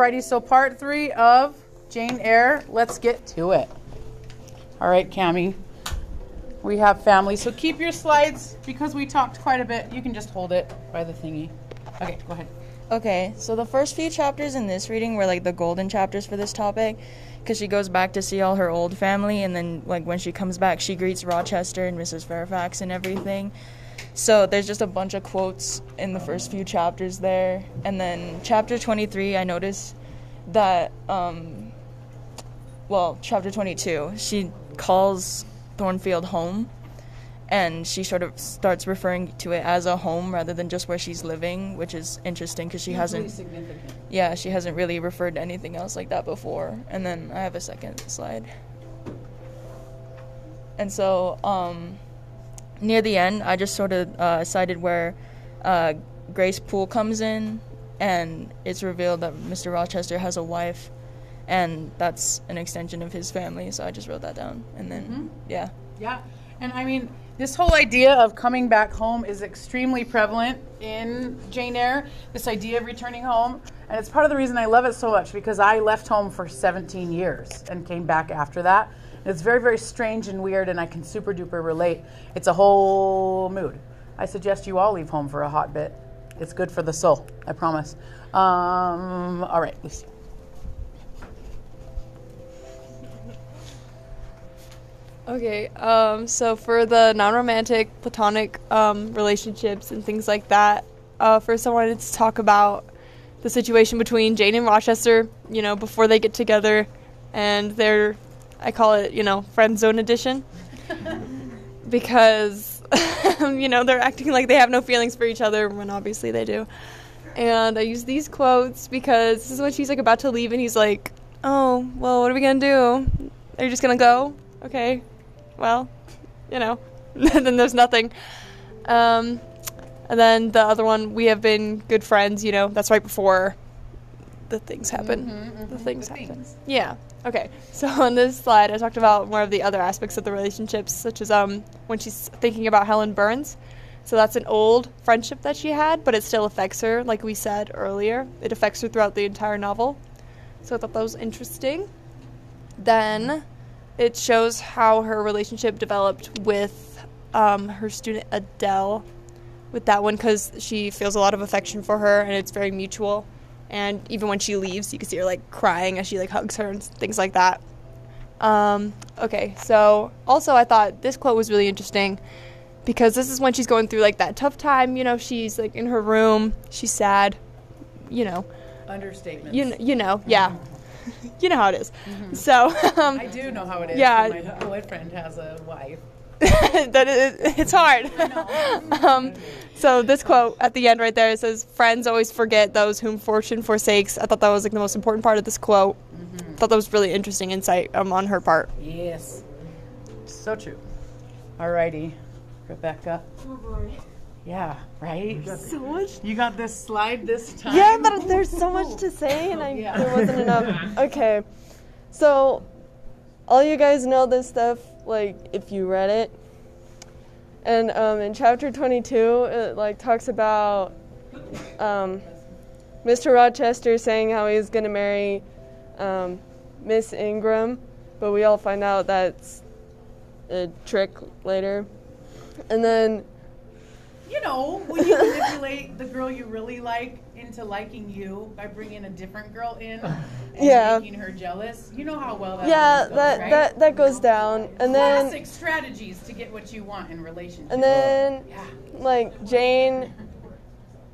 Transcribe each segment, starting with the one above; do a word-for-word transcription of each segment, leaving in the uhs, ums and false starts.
Alrighty, so part three of Jane Eyre. Let's get to it. All right, Cammie. We have family. So keep your slides, because we talked quite a bit. You can just hold it by the thingy. Okay, go ahead. Okay, so the first few chapters in this reading were like the golden chapters for this topic, because she goes back to see all her old family, and then like when she comes back, she greets Rochester and Missus Fairfax and everything. So there's just a bunch of quotes in the first few chapters there. And then chapter twenty-three, I noticed that, um, well, chapter twenty-two, she calls Thornfield home, and she sort of starts referring to it as a home rather than just where she's living, which is interesting because she Usually hasn't, significant. yeah, she hasn't really referred to anything else like that before. And then I have a second slide. And so, um... near the end, I just sort of uh, cited where uh, Grace Poole comes in, and it's revealed that Mister Rochester has a wife, and that's an extension of his family, so I just wrote that down. And then, mm-hmm. yeah. Yeah, and I mean, this whole idea of coming back home is extremely prevalent in Jane Eyre, this idea of returning home, and it's part of the reason I love it so much, because I left home for seventeen years and came back after that. It's very, very strange and weird, and I can super duper relate. It's a whole mood. I suggest you all leave home for a hot bit. It's good for the soul, I promise. Um, all right, Lucy. Okay, um, so for the non-romantic, platonic um, relationships and things like that, uh, first I wanted to talk about the situation between Jane and Rochester, you know, before they get together, and they're... I call it, you know, friend zone edition, because, you know, they're acting like they have no feelings for each other when obviously they do. And I use these quotes because this is when she's, like, about to leave, and he's like, oh, well, what are we going to do? Are you just going to go? Okay, well, you know, then there's nothing. Um, and then the other one, we have been good friends, you know, that's right before the things happen. Mm-hmm, mm-hmm. The things the happen. Things. Yeah. Okay, so on this slide, I talked about more of the other aspects of the relationships, such as um, when she's thinking about Helen Burns. So that's an old friendship that she had, but it still affects her, like we said earlier. It affects her throughout the entire novel. So I thought that was interesting. Then it shows how her relationship developed with um, her student Adele, with that one, because she feels a lot of affection for her, and it's very mutual. And even when she leaves, you can see her, like, crying as she, like, hugs her and things like that. Um, okay, so also I thought this quote was really interesting because this is when she's going through, like, that tough time. You know, she's, like, in her room. She's sad, you know. Understatement. You, you know, yeah. Mm-hmm. You know how it is. Mm-hmm. So. Um, I do know how it is. Yeah. My boyfriend has a wife. That is, it's hard. um, so this quote at the end right there, it says, friends always forget those whom fortune forsakes. I thought that was like the most important part of this quote. Mm-hmm. I thought that was really interesting insight um, on her part. Yes. So true. Alrighty, Rebecca. Oh boy. Yeah, right? So much. You got this slide this time. Yeah, but there's so much to say and I, yeah. there wasn't enough. Okay, so all you guys know this stuff. Like if you read it, and um, in chapter twenty-two, it like talks about um, Mister Rochester saying how he's going to marry um, Miss Ingram, but we all find out that's a trick later. And then, you know, when you manipulate the girl you really like into liking you by bringing a different girl in and yeah. making her jealous. You know how well that yeah, goes, that, right? that that goes you know? down. And Classic then strategies to get what you want in relationships. And then, yeah. like Jane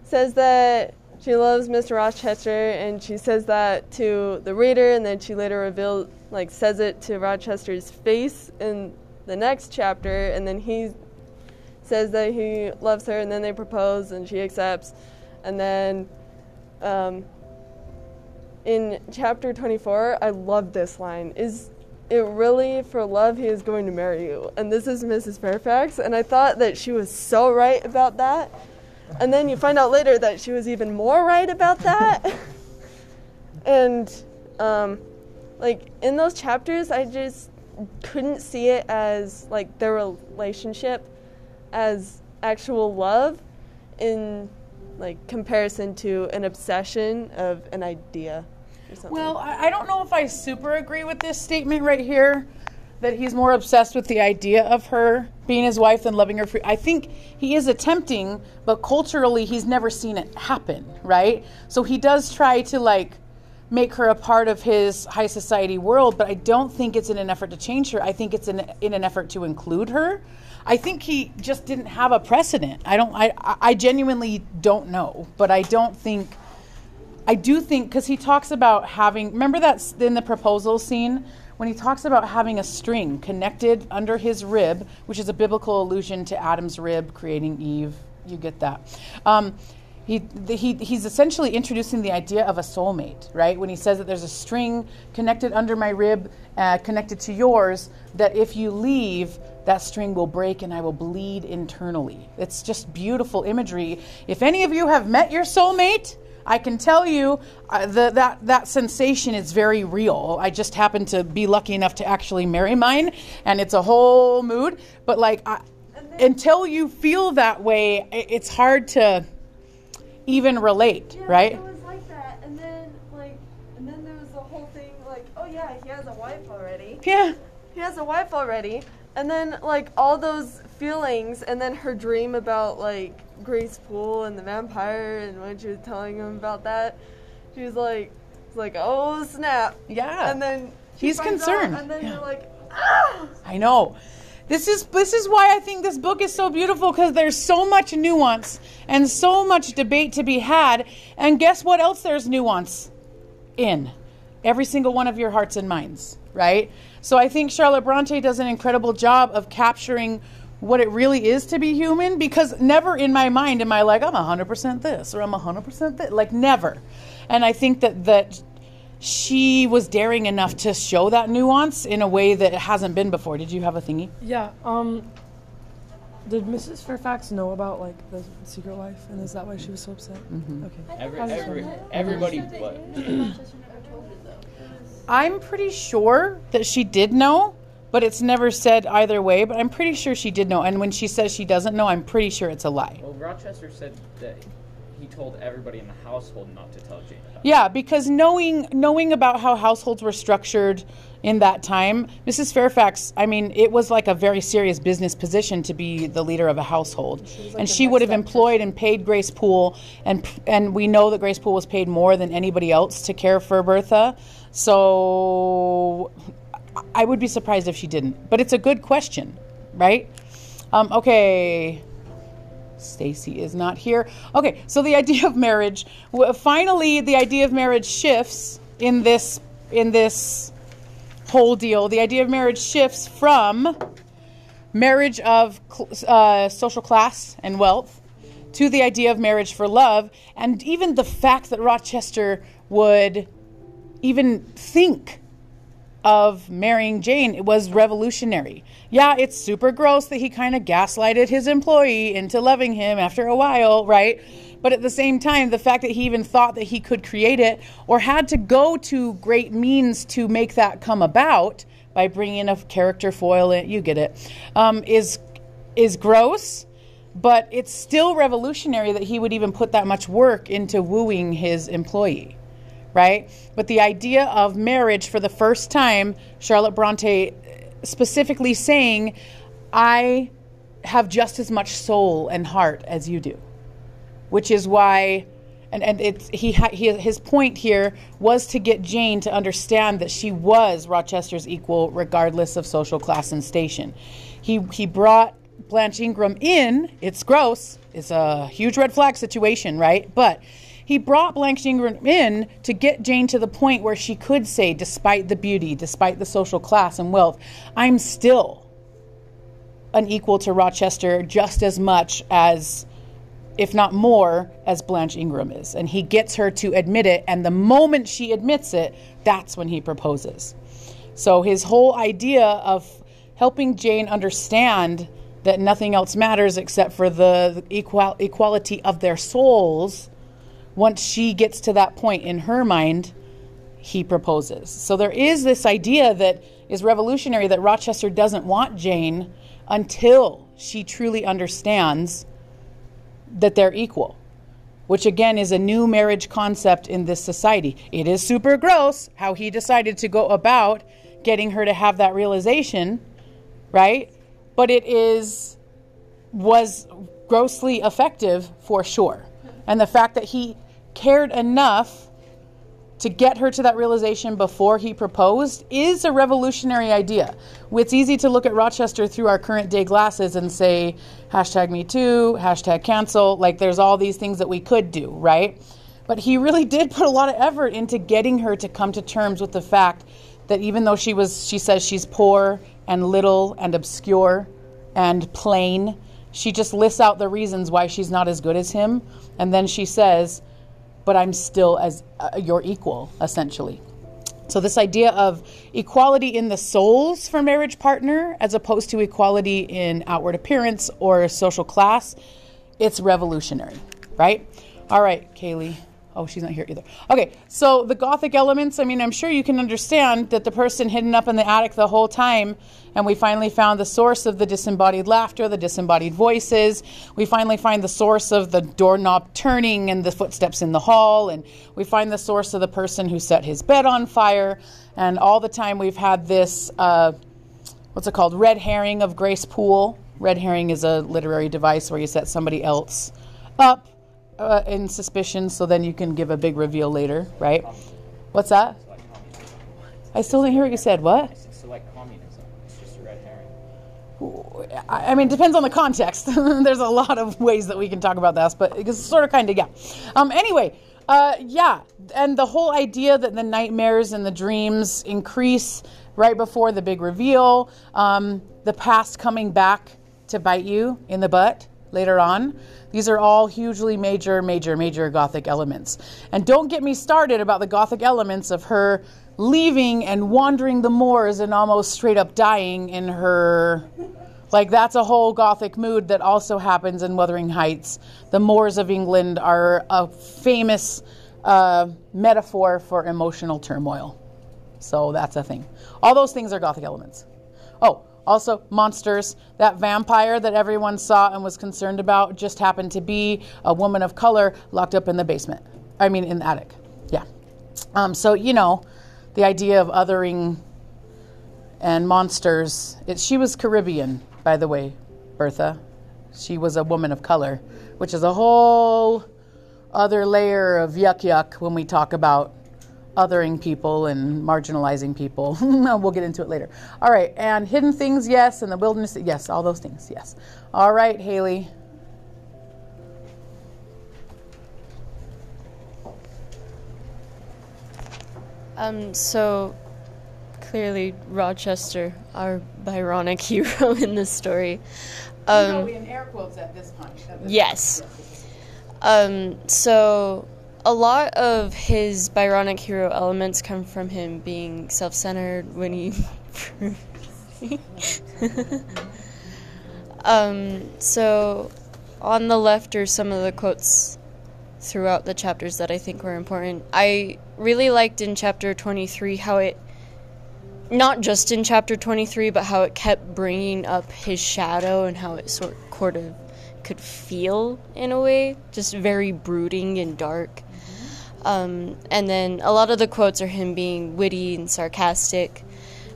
says that she loves Mister Rochester, and she says that to the reader, and then she later reveals, like, says it to Rochester's face in the next chapter, and then he says that he loves her, and then they propose, and she accepts, and then. Um, in chapter twenty-four, I love this line. Is it really for love he is going to marry you? And this is Missus Fairfax, and I thought that she was so right about that. And then you find out later that she was even more right about that. And, um, like, in those chapters, I just couldn't see it as, like, their relationship as actual love in... like comparison to an obsession of an idea. or something. Well, I, I don't know if I super agree with this statement right here, that he's more obsessed with the idea of her being his wife than loving her. Free. I think he is attempting, but culturally he's never seen it happen, right? So he does try to, like, make her a part of his high society world, but I don't think it's in an effort to change her. I think it's in, in an effort to include her. I think he just didn't have a precedent. I don't, I, I genuinely don't know, but I don't think, I do think, because he talks about having, remember that in the proposal scene, when he talks about having a string connected under his rib, which is a biblical allusion to Adam's rib creating Eve. You get that. Um, he, the, he he's essentially introducing the idea of a soulmate, right? When he says that there's a string connected under my rib, uh, connected to yours, that if you leave, that string will break and I will bleed internally. It's just beautiful imagery. If any of you have met your soulmate, I can tell you uh, the, that that sensation is very real. I just happen to be lucky enough to actually marry mine, and it's a whole mood. But like, I, until you feel that way, it's hard to even relate, yeah, right? It was like that, and then like, and then there was the whole thing like, oh yeah, he has a wife already. Yeah, he has a wife already, and then like all those feelings, and then her dream about like Grace Poole and the vampire, and when she was telling him about that, she was like, like, oh snap. Yeah. And then he's concerned. Out, and then yeah. You're like, ah! I know. This is this is why I think this book is so beautiful, because there's so much nuance and so much debate to be had. And guess what else there's nuance in? Every single one of your hearts and minds, right? So I think Charlotte Bronte does an incredible job of capturing what it really is to be human, because never in my mind am I like, I'm one hundred percent this or I'm one hundred percent that, like, never. And I think that that she was daring enough to show that nuance in a way that it hasn't been before. Did you have a thingy? Yeah. Um, did Missus Fairfax know about like the secret life, and is that why she was so upset? Mm-hmm. Okay. Every, every, everybody. But I'm pretty sure that she did know. But it's never said either way, but I'm pretty sure she did know. And when she says she doesn't know, I'm pretty sure it's a lie. Well, Rochester said that he told everybody in the household not to tell Jane about it. Yeah, because knowing knowing about how households were structured in that time, Missus Fairfax, I mean, it was like a very serious business position to be the leader of a household. She like and she would have employed person. and paid Grace Poole, and and we know that Grace Poole was paid more than anybody else to care for Bertha. So I would be surprised if she didn't, but it's a good question, right? Um, okay, Stacy is not here. Okay, so the idea of marriage. Finally, the idea of marriage shifts in this in this whole deal. The idea of marriage shifts from marriage of uh, social class and wealth to the idea of marriage for love, and even the fact that Rochester would even think of marrying Jane, it was revolutionary. Yeah, it's super gross that he kind of gaslighted his employee into loving him after a while, right? But at the same time, the fact that he even thought that he could create it or had to go to great means to make that come about by bringing a character foil in, you get it, um, is is gross, but it's still revolutionary that he would even put that much work into wooing his employee. Right? But the idea of marriage for the first time, Charlotte Bronte specifically saying, I have just as much soul and heart as you do, which is why, and, and it's, he, he his point here was to get Jane to understand that she was Rochester's equal regardless of social class and station. He, he brought Blanche Ingram in. It's gross. It's a huge red flag situation, right? But he brought Blanche Ingram in to get Jane to the point where she could say, despite the beauty, despite the social class and wealth, I'm still unequal to Rochester just as much as, if not more, as Blanche Ingram is. And he gets her to admit it. And the moment she admits it, that's when he proposes. So his whole idea of helping Jane understand that nothing else matters except for the equal equality of their souls, once she gets to that point in her mind, he proposes. So there is this idea that is revolutionary that Rochester doesn't want Jane until she truly understands that they're equal. which again is a new marriage concept in this society. It is super gross how he decided to go about getting her to have that realization, right? But it is, was grossly effective for sure. And the fact that he cared enough to get her to that realization before he proposed is a revolutionary idea. It's easy to look at Rochester through our current day glasses and say, hashtag me too, hashtag cancel. Like there's all these things that we could do, right? But he really did put a lot of effort into getting her to come to terms with the fact that even though she was, she says she's poor and little and obscure and plain, she just lists out the reasons why she's not as good as him. And then she says, but I'm still as uh, your equal, essentially. So this idea of equality in the souls for marriage partner, as opposed to equality in outward appearance or social class, it's revolutionary, right? All right, Kaylee. Oh, she's not here either. Okay, so the Gothic elements, I mean, I'm sure you can understand that the person hidden up in the attic the whole time, and we finally found the source of the disembodied laughter, the disembodied voices. We finally find the source of the doorknob turning and the footsteps in the hall, and we find the source of the person who set his bed on fire. And all the time we've had this, uh, what's it called, red herring of Grace Poole. Red herring is a literary device where you set somebody else up Uh, in suspicion, so then you can give a big reveal later, right? What's that? Like I still didn't hear what you said. What? I said, so like communism. It's just a red herring. I mean, it depends on the context. There's a lot of ways that we can talk about this, but it's sort of kind of, yeah. Um, anyway, uh, yeah, and the whole idea that the nightmares and the dreams increase right before the big reveal, um, the past coming back to bite you in the butt later on. These are all hugely major, major, major Gothic elements. And don't get me started about the Gothic elements of her leaving and wandering the moors and almost straight up dying in her... Like, that's a whole Gothic mood that also happens in Wuthering Heights. The moors of England are a famous uh, metaphor for emotional turmoil. So that's a thing. All those things are Gothic elements. Oh, also, monsters. That vampire that everyone saw and was concerned about just happened to be a woman of color locked up in the basement. I mean, in the attic. Yeah. Um, so, you know, the idea of othering and monsters. It, she was Caribbean, by the way, Bertha. She was a woman of color, which is a whole other layer of yuck yuck when we talk about othering people and marginalizing people. We'll get into it later. All right, and hidden things, yes, and the wilderness, yes, all those things, yes. All right, Haley. Um, so clearly Rochester, our Byronic hero in this story. Um, no, we in air quotes at this point. At this yes. Point. Um, so... A lot of his Byronic hero elements come from him being self-centered when he... um, so on the left are some of the quotes throughout the chapters that I think were important. I really liked in chapter twenty-three how it, not just in chapter twenty-three, but how it kept bringing up his shadow and how it sort of could feel in a way, just very brooding and dark. Um, and then a lot of the quotes are him being witty and sarcastic.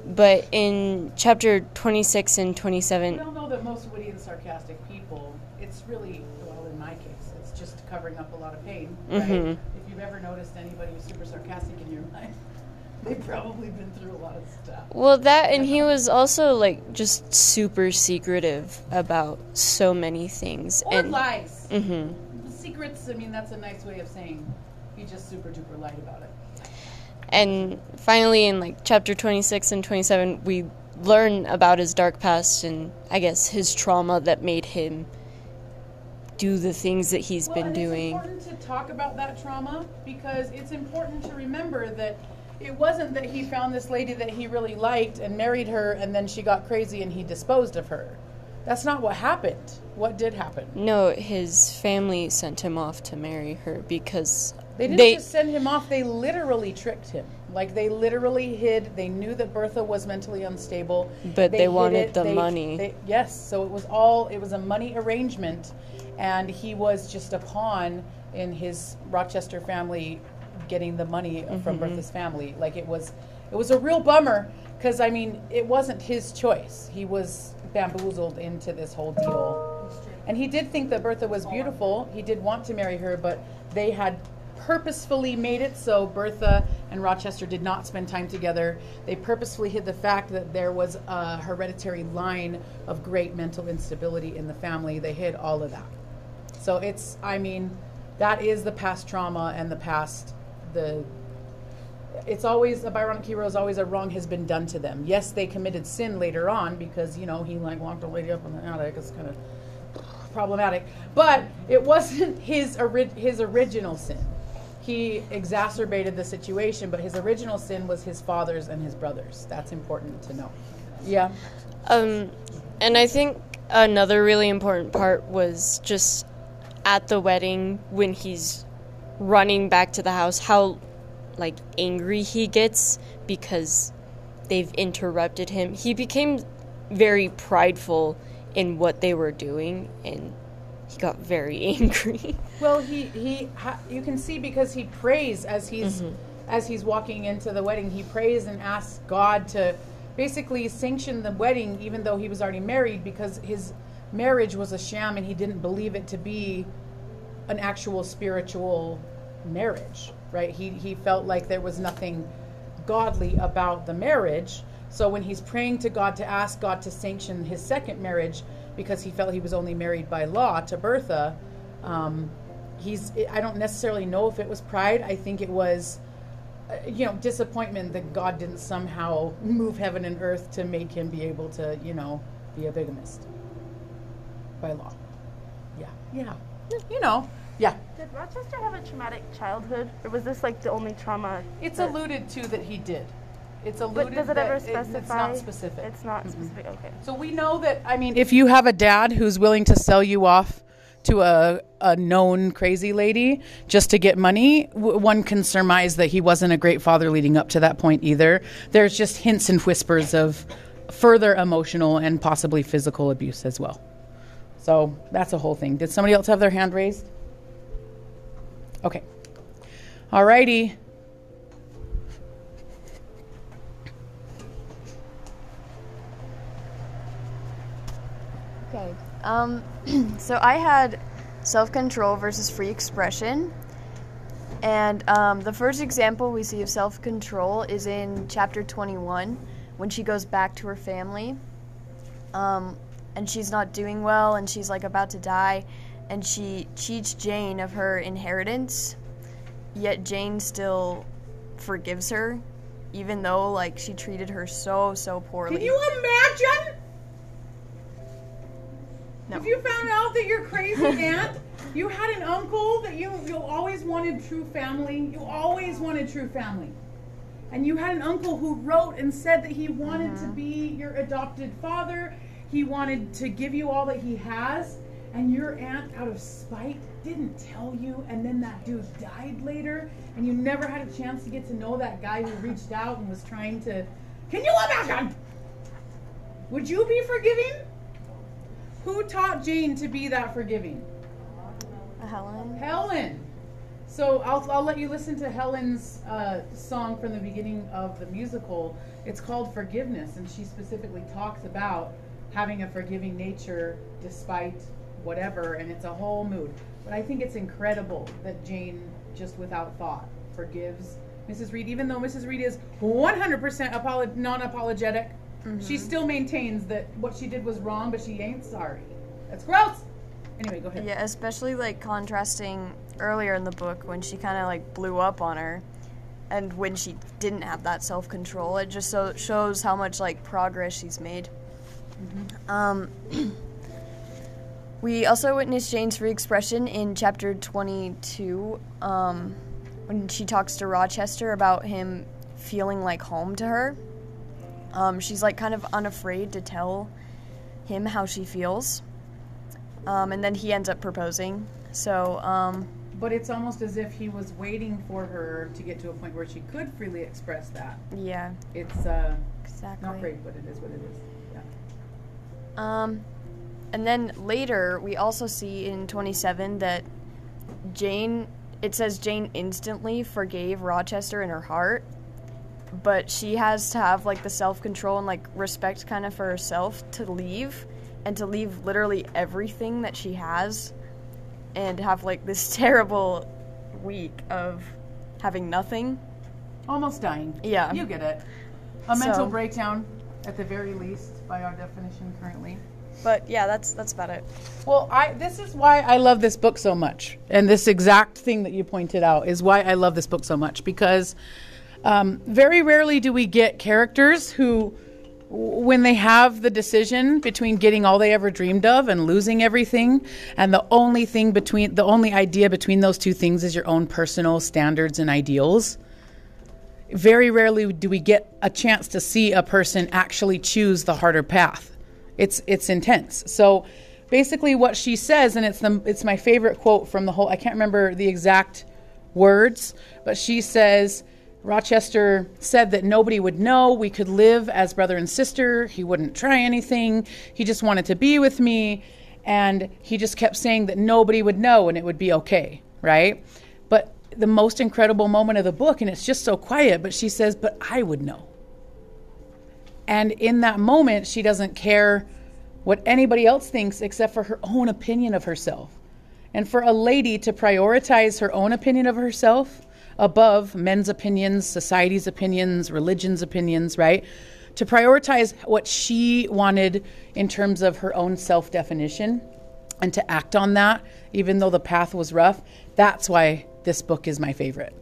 But in chapter twenty-six and twenty-seven... We don't know that most witty and sarcastic people, it's really, well, in my case, it's just covering up a lot of pain, right? Mm-hmm. If you've ever noticed anybody who's super sarcastic in your life, they've probably been through a lot of stuff. Well, that, and he was also, like, just super secretive about so many things. Or and, lies. Mm-hmm. Secrets, I mean, that's a nice way of saying... He just super duper lied about it. And finally, in like chapter twenty-six and twenty-seven, we learn about his dark past and I guess his trauma that made him do the things that he's well, been and doing. It's important to talk about that trauma because it's important to remember that it wasn't that he found this lady that he really liked and married her and then she got crazy and he disposed of her. That's not what happened. What did happen? No, his family sent him off to marry her because... They didn't they, just send him off. They literally tricked him. Like, they literally hid. They knew that Bertha was mentally unstable. But they, they wanted it, the they, money. They, yes. So it was all, it was a money arrangement. And he was just a pawn in his Rochester family getting the money mm-hmm. from Bertha's family. Like it was, it was a real bummer because I mean it wasn't his choice. He was bamboozled into this whole deal, and he did think that Bertha was beautiful. He did want to marry her, but they had purposefully made it so Bertha and Rochester did not spend time together. They purposefully hid the fact that there was a hereditary line of great mental instability in the family. They hid all of that. So it's, I mean, that is the past trauma and the past, the, it's always, a Byronic hero is always a wrong has been done to them. Yes, they committed sin later on because, you know, he like walked a lady up in the attic. It's kind of problematic. But it wasn't his ori- his original sin. He exacerbated the situation, but his original sin was his father's and his brother's. That's important to know. Yeah. Um, and I think another really important part was just at the wedding when he's running back to the house, how, like, angry he gets because they've interrupted him. He became very prideful in what they were doing, and he got very angry. Well, he, he ha- you can see because he prays as he's mm-hmm. as he's walking into the wedding. He prays and asks God to basically sanction the wedding, even though he was already married, because his marriage was a sham and he didn't believe it to be an actual spiritual marriage, right? He he felt like there was nothing godly about the marriage. So when he's praying to God to ask God to sanction his second marriage, because he felt he was only married by law to Bertha, um, he's, I don't necessarily know if it was pride. I think it was, uh, you know, disappointment that God didn't somehow move heaven and earth to make him be able to, you know, be a bigamist by law. Yeah, yeah, you know, yeah. Did Rochester have a traumatic childhood, or was this like the only trauma? It's that- alluded to that he did. It's alluded, but does it ever specify? It's not specific. It's not mm-hmm. specific, okay. So we know that, I mean, if you have a dad who's willing to sell you off to a, a known crazy lady just to get money, w- one can surmise that he wasn't a great father leading up to that point either. There's just hints and whispers of further emotional and possibly physical abuse as well. So that's a whole thing. Did somebody else have their hand raised? Okay. All righty. Okay, um, so I had self-control versus free expression, and um, the first example we see of self-control is in chapter twenty-one, when she goes back to her family, um, and she's not doing well, and she's like about to die, and she cheats Jane of her inheritance, yet Jane still forgives her, even though like she treated her so, so poorly. Can you imagine? No. If you found out that your crazy aunt, you had an uncle that you you always wanted true family, you always wanted true family, and you had an uncle who wrote and said that he wanted mm-hmm. to be your adopted father, he wanted to give you all that he has, and your aunt, out of spite, didn't tell you, and then that dude died later, and you never had a chance to get to know that guy who reached out and was trying to, can you imagine? Would you be forgiving? Who taught Jane to be that forgiving? Uh, Helen. Helen. So I'll I'll let you listen to Helen's uh, song from the beginning of the musical. It's called Forgiveness, and she specifically talks about having a forgiving nature despite whatever, and it's a whole mood. But I think it's incredible that Jane, just without thought, forgives Missus Reed, even though Missus Reed is one hundred percent apolo- non-apologetic. Mm-hmm. She still maintains that what she did was wrong, but she ain't sorry. That's gross. Anyway, go ahead. Yeah, especially like contrasting earlier in the book when she kind of like blew up on her, and when she didn't have that self-control. It just so shows how much like progress she's made. Mm-hmm. Um, we also witness Jane's free expression in chapter twenty-two, um, when she talks to Rochester about him feeling like home to her. Um, she's like kind of unafraid to tell him how she feels, um, and then he ends up proposing. So, um, but it's almost as if he was waiting for her to get to a point where she could freely express that. Yeah, it's uh, exactly. Not great, but it is what it is. Yeah. Um, and then later we also see in twenty-seven that Jane, it says Jane instantly forgave Rochester in her heart, but she has to have, like, the self-control and, like, respect kind of for herself to leave, and to leave literally everything that she has, and have, like, this terrible week of having nothing. Almost dying. Yeah. You get it. A so, mental breakdown, at the very least, by our definition currently. But, yeah, that's that's about it. Well, I this is why I love this book so much, and this exact thing that you pointed out is why I love this book so much, because um, very rarely do we get characters who, when they have the decision between getting all they ever dreamed of and losing everything, and the only thing between, the only idea between those two things is your own personal standards and ideals. Very rarely do we get a chance to see a person actually choose the harder path. It's it's intense. So basically what she says, and it's the it's my favorite quote from the whole, I can't remember the exact words, but she says, Rochester said that nobody would know. We could live as brother and sister. He wouldn't try anything. He just wanted to be with me. And he just kept saying that nobody would know and it would be okay, right? But the most incredible moment of the book, and it's just so quiet, but she says, but I would know. And in that moment, she doesn't care what anybody else thinks except for her own opinion of herself. And for a lady to prioritize her own opinion of herself above men's opinions, society's opinions, religion's opinions, right? To prioritize what she wanted in terms of her own self-definition and to act on that, even though the path was rough, that's why this book is my favorite.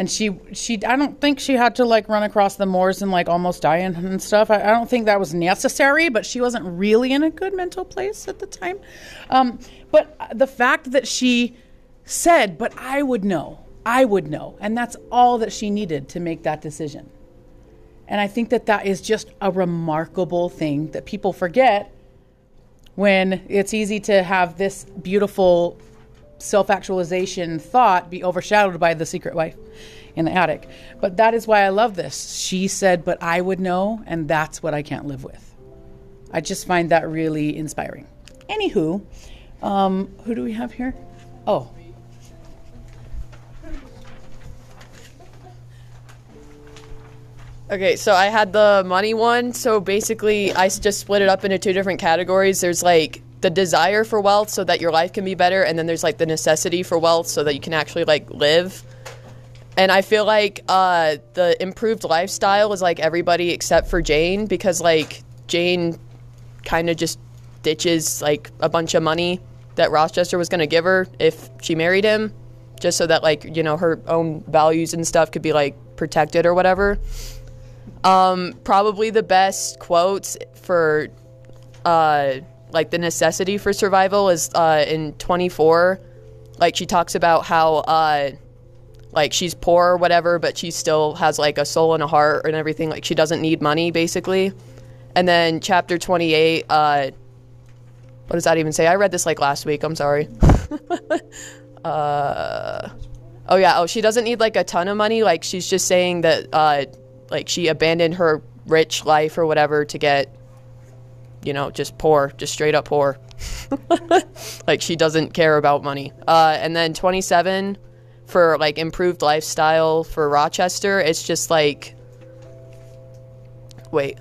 And she, she, I don't think she had to, like, run across the moors and, like, almost die and, and stuff. I, I don't think that was necessary, but she wasn't really in a good mental place at the time. Um, but the fact that she said, but I would know. I would know. And that's all that she needed to make that decision. And I think that that is just a remarkable thing that people forget when it's easy to have this beautiful self-actualization thought be overshadowed by the secret wife in the attic. But that is why I love this. She said, but I would know, and that's what I can't live with. I just find that really inspiring. Anywho, um, who do we have here? Oh, okay, so I had the money one. So basically, I just split it up into two different categories. There's, like, the desire for wealth so that your life can be better, and then there's, like, the necessity for wealth so that you can actually, like, live. And I feel like uh, the improved lifestyle is, like, everybody except for Jane, because, like, Jane kind of just ditches, like, a bunch of money that Rochester was going to give her if she married him, just so that, like, you know, her own values and stuff could be, like, protected or whatever. Um, probably the best quotes for, uh, like, the necessity for survival is, uh, in twenty-four, like, she talks about how, uh, like, she's poor or whatever, but she still has, like, a soul and a heart and everything. Like, she doesn't need money, basically. And then chapter twenty-eight, uh, what does that even say? I read this, like, last week. I'm sorry. uh, oh yeah. Oh, she doesn't need, like, a ton of money. Like, she's just saying that, uh, like, she abandoned her rich life or whatever to get, you know, just poor, just straight up poor. Like, she doesn't care about money. Uh, and then twenty-seven, for, like, improved lifestyle for Rochester, it's just, like, wait,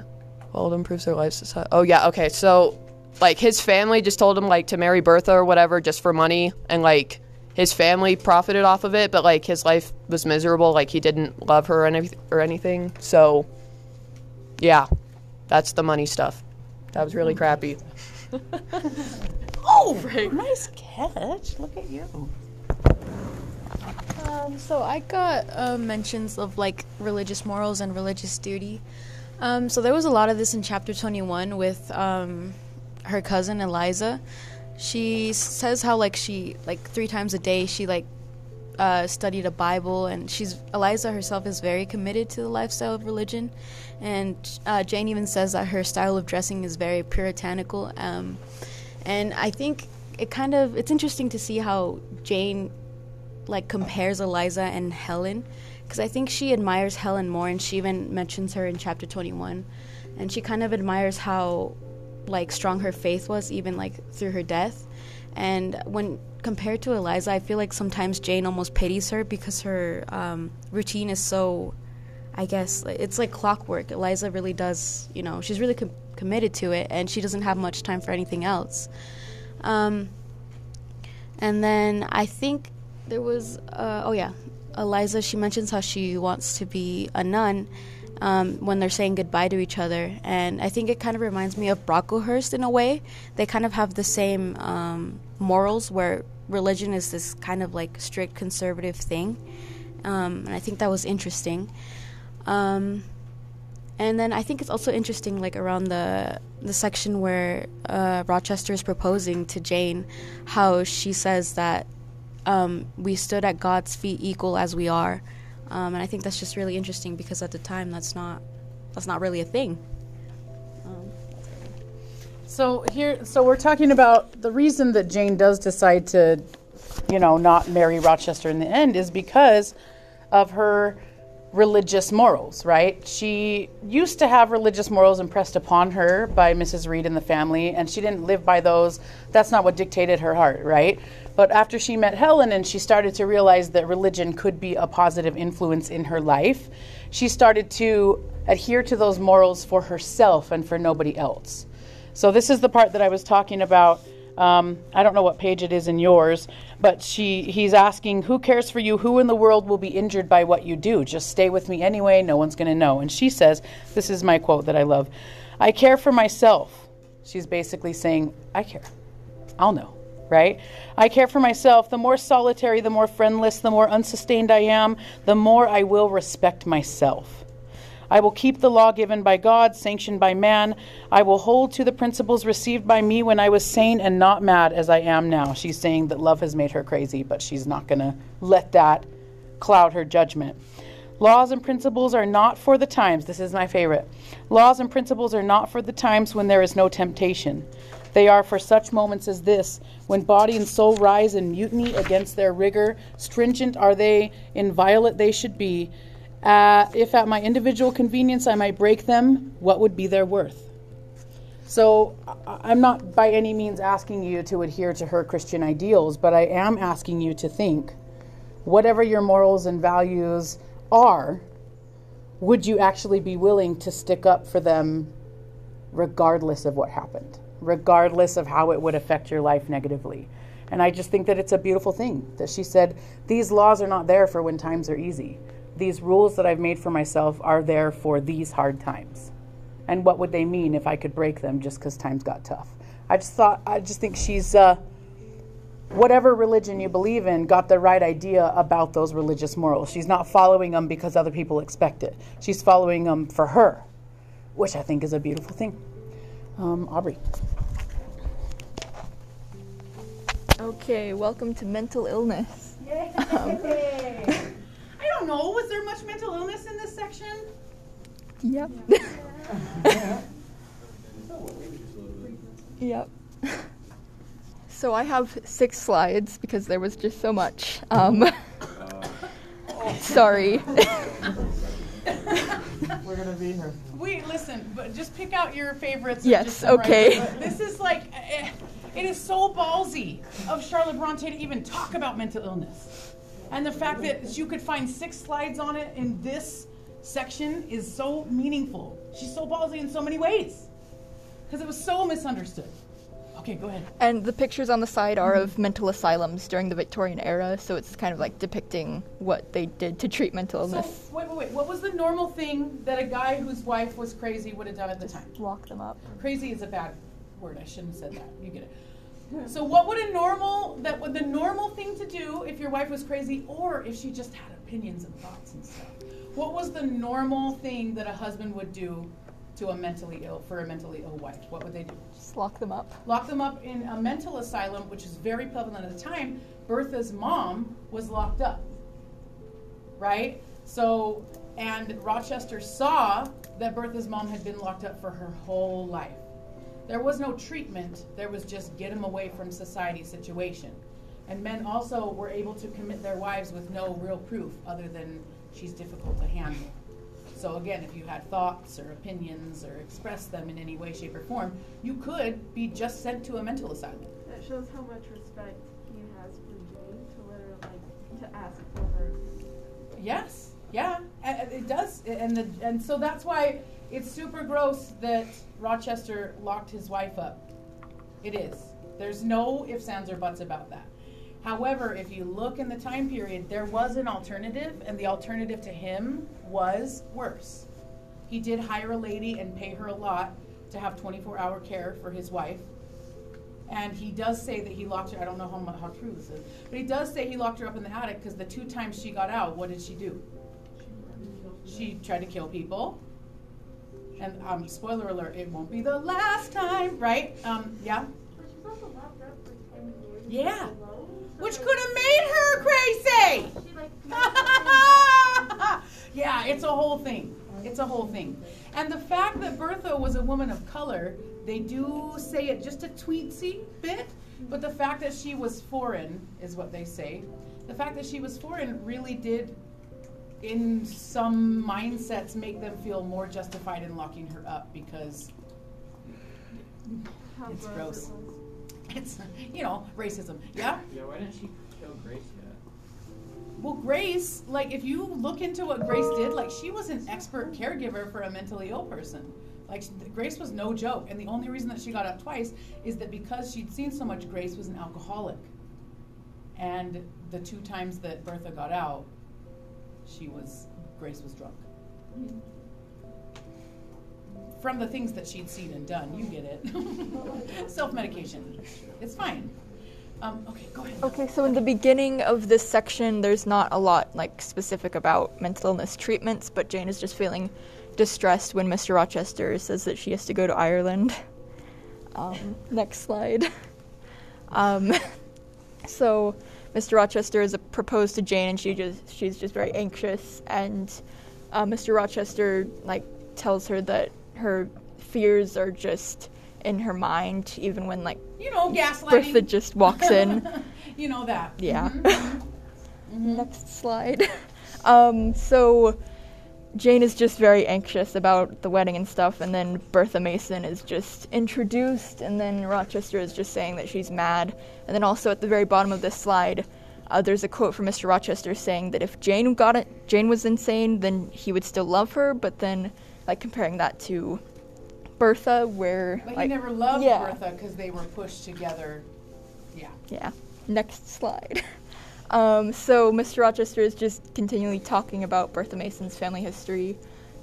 well, it improves their lifestyle. Oh, yeah, okay, so, like, his family just told him, like, to marry Bertha or whatever just for money, and, like, his family profited off of it, but, like, his life was miserable. Like, he didn't love her or anything. So, yeah, that's the money stuff. That was really crappy. Oh, right. Nice catch. Look at you. Um, so I got uh, mentions of, like, religious morals and religious duty. Um, so there was a lot of this in chapter twenty-one with um, her cousin, Eliza. She says how, like, she, like, three times a day she, like, uh, studied a Bible, and she's, Eliza herself is very committed to the lifestyle of religion, and uh, Jane even says that her style of dressing is very puritanical, um, and I think it kind of, it's interesting to see how Jane, like, compares Eliza and Helen, because I think she admires Helen more, and she even mentions her in chapter twenty-one, and she kind of admires how, like, strong her faith was, even, like, through her death. And when compared to Eliza, I feel like sometimes Jane almost pities her because her um, routine is so, I guess, it's like clockwork. Eliza really does, you know, she's really com- committed to it, and she doesn't have much time for anything else. Um, and then I think there was, uh, oh yeah, Eliza, she mentions how she wants to be a nun um, when they're saying goodbye to each other. And I think it kind of reminds me of Brocklehurst in a way. They kind of have the same um, morals, where religion is this kind of like strict conservative thing. Um, and I think that was interesting. Um, and then I think it's also interesting, like around the the section where uh, Rochester is proposing to Jane, how she says that Um, we stood at God's feet equal as we are. Um, and I think that's just really interesting because at the time that's not that's not really a thing. Um, so here, so we're talking about the reason that Jane does decide to, you know, not marry Rochester in the end is because of her religious morals, right? She used to have religious morals impressed upon her by Missus Reed and the family, and she didn't live by those. That's not what dictated her heart, right? But after she met Helen and she started to realize that religion could be a positive influence in her life, she started to adhere to those morals for herself and for nobody else. So this is the part that I was talking about. Um, I don't know what page it is in yours, but she he's asking, who cares for you? Who in the world will be injured by what you do? Just stay with me anyway. No one's going to know. And she says, this is my quote that I love, I care for myself. She's basically saying, I care. I'll know. Right? I care for myself. The more solitary, the more friendless, the more unsustained I am, the more I will respect myself. I will keep the law given by God, sanctioned by man. I will hold to the principles received by me when I was sane and not mad as I am now. She's saying that love has made her crazy, but she's not going to let that cloud her judgment. Laws and principles are not for the times. This is my favorite. Laws and principles are not for the times when there is no temptation. They are for such moments as this, when body and soul rise in mutiny against their rigor. Stringent are they, inviolate they should be. Uh, if at my individual convenience I might break them, what would be their worth? So I'm not by any means asking you to adhere to her Christian ideals, but I am asking you to think, whatever your morals and values are, would you actually be willing to stick up for them regardless of what happened? Regardless of how it would affect your life negatively. And I just think that it's a beautiful thing that she said, these laws are not there for when times are easy. These rules that I've made for myself are there for these hard times. And what would they mean if I could break them just because times got tough? I just thought, I just think she's, uh, whatever religion you believe in, got the right idea about those religious morals. She's not following them because other people expect it. She's following them for her, which I think is a beautiful thing. Um, Aubrey. Okay, welcome to mental illness. Yay. Um, I don't know, was there much mental illness in this section? Yep. Yeah. Yep. So I have six slides because there was just so much. Um, sorry. We're going to be here. Wait, listen, but just pick out your favorites. Yes, just okay. This is like, it is so ballsy of Charlotte Bronte to even talk about mental illness. And the fact that you could find six slides on it in this section is so meaningful. She's so ballsy in so many ways because it was so misunderstood. Okay, go ahead. And the pictures on the side are mm-hmm. of mental asylums during the Victorian era, so it's kind of like depicting what they did to treat mental illness. So, wait, wait, wait. What was the normal thing that a guy whose wife was crazy would have done at the time? Lock them up. Crazy is a bad word. I shouldn't have said that. You get it. So what would a normal, that would the normal thing to do if your wife was crazy or if she just had opinions and thoughts and stuff? What was the normal thing that a husband would do to a mentally ill, for a mentally ill wife? What would they do? Just lock them up. Lock them up in a mental asylum, which is very prevalent at the time. Bertha's mom was locked up, right? So, and Rochester saw that Bertha's mom had been locked up for her whole life. There was no treatment. There was just get them away from society situation. And men also were able to commit their wives with no real proof other than she's difficult to handle. So again, if you had thoughts or opinions or expressed them in any way, shape, or form, you could be just sent to a mental asylum. shows how much respect he has for Jane to let her, like, to ask for her. Yes, yeah, it does, and the and so that's why it's super gross that Rochester locked his wife up. It is. There's no ifs, ands, or buts about that. However, if you look in the time period, there was an alternative, and the alternative to him was worse. He did hire a lady and pay her a lot to have twenty-four hour care for his wife. And he does say that he locked her, I don't know how, how true this is, but he does say he locked her up in the attic because the two times she got out, what did she do? She tried to kill people. And um, spoiler alert, it won't be the last time, right? Um, yeah? But she's also locked up for ten years. Yeah. Which could have made her crazy. Yeah, it's a whole thing. It's a whole thing. And the fact that Bertha was a woman of color, they do say it just a tweetsy bit, but the fact that she was foreign is what they say. The fact that she was foreign really did, in some mindsets, make them feel more justified in locking her up because How it's gross. gross. It's, you know, racism. Yeah? Yeah, why didn't she kill Grace yet? Well, Grace, like, if you look into what Grace did, like, she was an expert caregiver for a mentally ill person. Like, Grace was no joke, and the only reason that she got out twice is that because she'd seen so much, Grace was an alcoholic. And the two times that Bertha got out, she was, Grace was drunk. Mm-hmm. From the things that she'd seen and done, you get it. Self-medication. It's fine. Um, okay, go ahead. Okay, so in the beginning of this section, there's not a lot like specific about mental illness treatments, but Jane is just feeling distressed when Mister Rochester says that she has to go to Ireland. Um, next slide. Um, so Mister Rochester is proposed to Jane, and she just she's just very anxious, and uh, Mister Rochester like tells her that her fears are just in her mind, even when, like, you know, gaslighting. Bertha just walks in. You know that. Yeah. Mm-hmm. Next slide. Um, so Jane is just very anxious about the wedding and stuff, and then Bertha Mason is just introduced, and then Rochester is just saying that she's mad. And then also at the very bottom of this slide, uh, there's a quote from Mister Rochester saying that if Jane got it, Jane was insane, then he would still love her, but then, like, comparing that to Bertha, where... But like, he never loved yeah. Bertha because they were pushed together. Yeah. Yeah. Next slide. Um, so Mister Rochester is just continually talking about Bertha Mason's family history,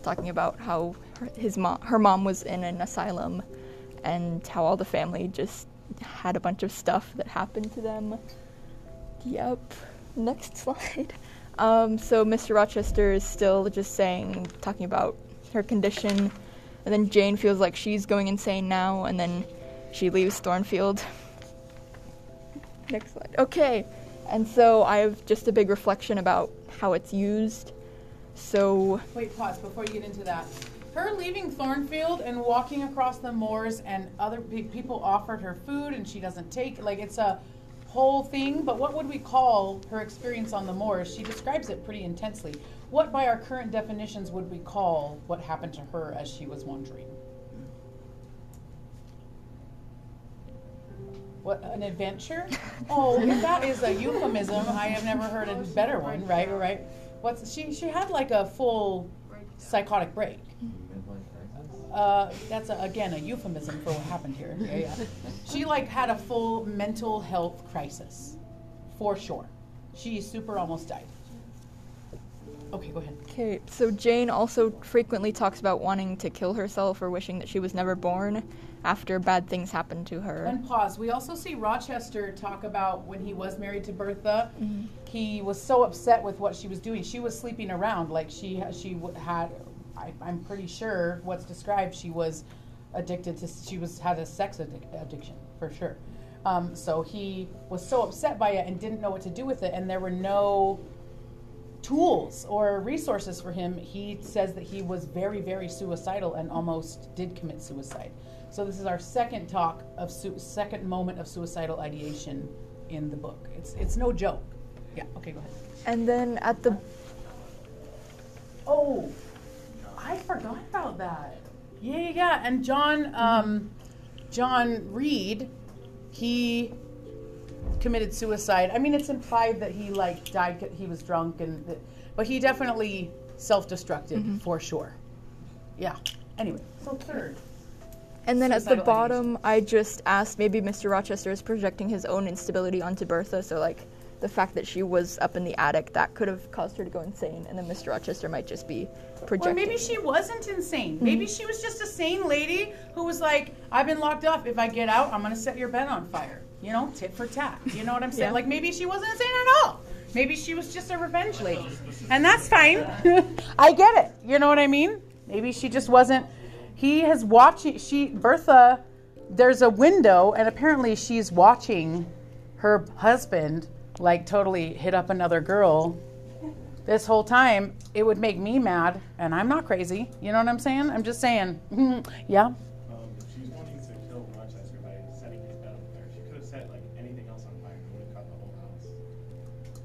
talking about how her, his mom, her mom was in an asylum and how all the family just had a bunch of stuff that happened to them. Yep. Next slide. Um, so Mister Rochester is still just saying, talking about her condition, and then Jane feels like she's going insane now, and then she leaves Thornfield. Next slide. Okay, and so I have just a big reflection about how it's used. So wait, pause before you get into that. Her leaving Thornfield and walking across the moors, and other pe- people offered her food and she doesn't take, like, it's a whole thing. But what would we call her experience on the moors? She describes it pretty intensely. What, by our current definitions, would we call what happened to her as she was wandering? What, an adventure? Oh, if that is a euphemism, I have never heard a better one, right? Right? What's she? She had like a full psychotic break. Uh, that's a, again a euphemism for what happened here. Yeah, yeah. She like had a full mental health crisis, for sure. She super almost died. Okay, go ahead. Okay, so Jane also frequently talks about wanting to kill herself or wishing that she was never born after bad things happened to her. And pause. We also see Rochester talk about when he was married to Bertha, mm-hmm. he was so upset with what she was doing. She was sleeping around. Like she, she had, I, I'm pretty sure what's described, she was addicted to, she was had a sex addic- addiction for sure. Um, so he was so upset by it and didn't know what to do with it, and there were no tools or resources for him. He says that he was very, very suicidal and almost did commit suicide. So this is our second talk of su- second moment of suicidal ideation in the book. It's it's no joke. Yeah. Okay. Go ahead. And then at the oh, I forgot about that. Yeah, yeah, yeah. And John um, John Reed, he committed suicide. I mean, it's implied that he like died, he was drunk, and that, but he definitely self-destructed mm-hmm. for sure. Yeah. Anyway. So third. And then at the bottom, I just asked, maybe Mister Rochester is projecting his own instability onto Bertha, so like the fact that she was up in the attic, that could have caused her to go insane, and then Mister Rochester might just be projecting. Or maybe she wasn't insane. Mm-hmm. Maybe she was just a sane lady who was like, I've been locked up. If I get out, I'm going to set your bed on fire. You know, tit for tat. You know what I'm saying? Yeah. Like, maybe she wasn't insane at all. Maybe she was just a revenge lady. And that's fine. I get it. You know what I mean? Maybe she just wasn't. He has watching, she, Bertha, there's a window, and apparently she's watching her husband, like, totally hit up another girl this whole time. It would make me mad, and I'm not crazy. You know what I'm saying? I'm just saying, mm, yeah. Um, if she was wanting to kill Rochester by setting his bed on fire, she could have set, like, anything else on fire and would have caught the whole house.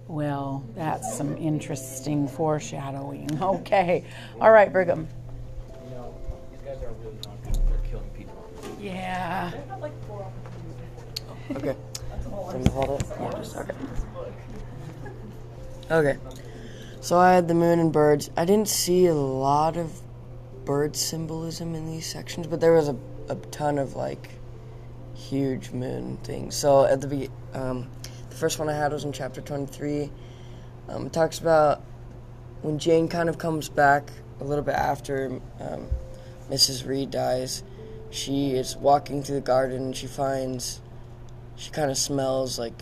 Well, that's some interesting foreshadowing. Okay. All right, Brigham. Are really not good. They're killing people. Yeah. They've got like four opportunities. Okay. That's all I'm hold it. Yeah, just okay. Okay. So I had the moon and birds. I didn't see a lot of bird symbolism in these sections, but there was a, a ton of like huge moon things. So at the be um, the first one I had was in chapter twenty-three. Um, it talks about when Jane kind of comes back a little bit after. Um, Missus Reed dies. She is walking through the garden, and she finds, she kind of smells like,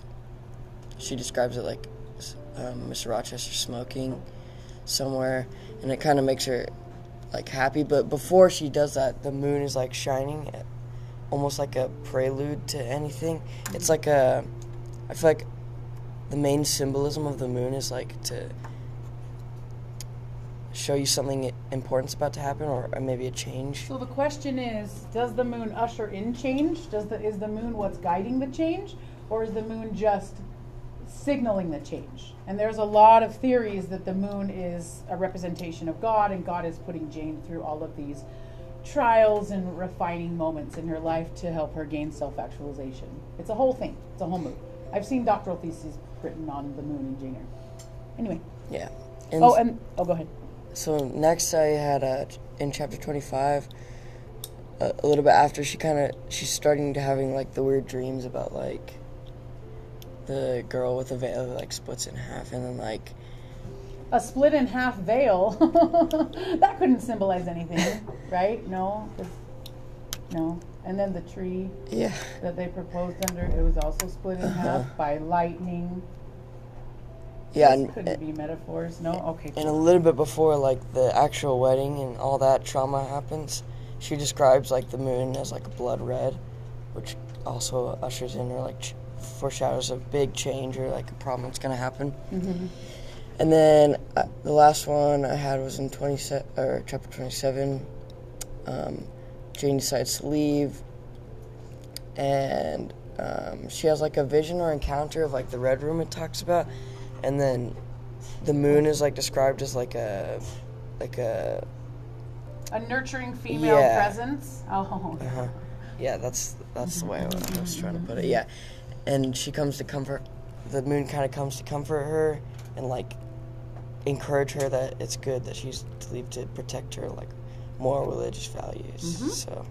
she describes it like um, Mister Rochester smoking somewhere, and it kind of makes her like happy. But before she does that, the moon is like shining, almost like a prelude to anything. It's like a, I feel like the main symbolism of the moon is like to show you something important's about to happen, or maybe a change. So the question is, does the moon usher in change? Does the, is the moon what's guiding the change, or is the moon just signaling the change? And there's a lot of theories that the moon is a representation of God, and God is putting Jane through all of these trials and refining moments in her life to help her gain self-actualization. It's a whole thing. It's a whole movie. I've seen doctoral theses written on the moon in Jane Eyre. Anyway. Yeah. And oh, and oh, go ahead. So next I had, uh, in chapter twenty-five, uh, a little bit after, she kind of, she's starting to having, like, the weird dreams about, like, the girl with the veil that, like, splits in half, and then, like... A split-in-half veil? That couldn't symbolize anything, right? No? No? And then the tree yeah. that they proposed under, it was also split in uh-huh. half by lightning. Yeah, and, couldn't be metaphors, no? Okay. Cool. And a little bit before, like, the actual wedding and all that trauma happens, she describes, like, the moon as, like, blood red, which also ushers in or, like, ch- foreshadows a big change or, like, a problem that's going to happen. Mm-hmm. And then uh, the last one I had was in twenty-seven, or chapter twenty-seven. Um, Jane decides to leave, and um, she has, like, a vision or encounter of, like, the red room it talks about. And then the moon is, like, described as, like, a... Like a... A nurturing female yeah. presence? Oh. Uh-huh. Yeah, that's that's the way I was trying to put it, yeah. And she comes to comfort... The moon kind of comes to comfort her and, like, encourage her that it's good that she's to leave to protect her, like, moral religious values, mm-hmm. so...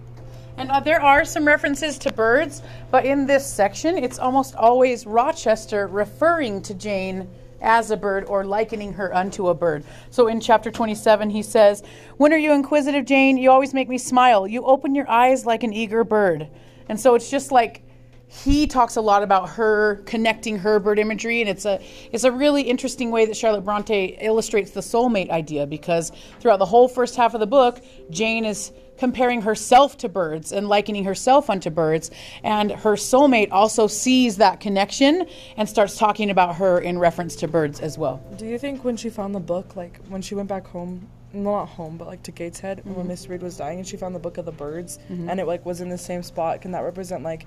And uh, there are some references to birds, but in this section, it's almost always Rochester referring to Jane as a bird or likening her unto a bird. So in chapter twenty-seven, he says, "When are you inquisitive, Jane? You always make me smile. You open your eyes like an eager bird." And so it's just like he talks a lot about her connecting her bird imagery, and it's a it's a really interesting way that Charlotte Bronte illustrates the soulmate idea, because throughout the whole first half of the book, Jane is comparing herself to birds and likening herself unto birds. And her soulmate also sees that connection and starts talking about her in reference to birds as well. Do you think when she found the book, like when she went back home, well, not home, but like to Gateshead, mm-hmm. when Miss Reed was dying and she found the book of the birds mm-hmm. and it like was in the same spot, can that represent like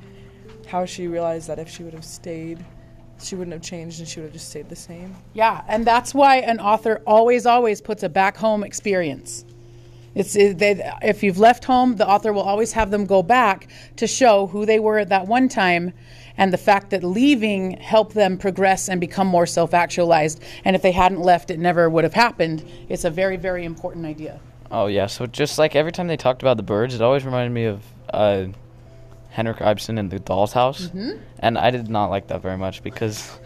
how she realized that if she would have stayed, she wouldn't have changed and she would have just stayed the same? Yeah, and that's why an author always, always puts a back home experience. It's, they, if you've left home, the author will always have them go back to show who they were at that one time, and the fact that leaving helped them progress and become more self-actualized. And if they hadn't left, it never would have happened. It's a very, very important idea. Oh, yeah. So just like every time they talked about the birds, it always reminded me of uh, Henrik Ibsen in The Doll's House. Mm-hmm. And I did not like that very much because...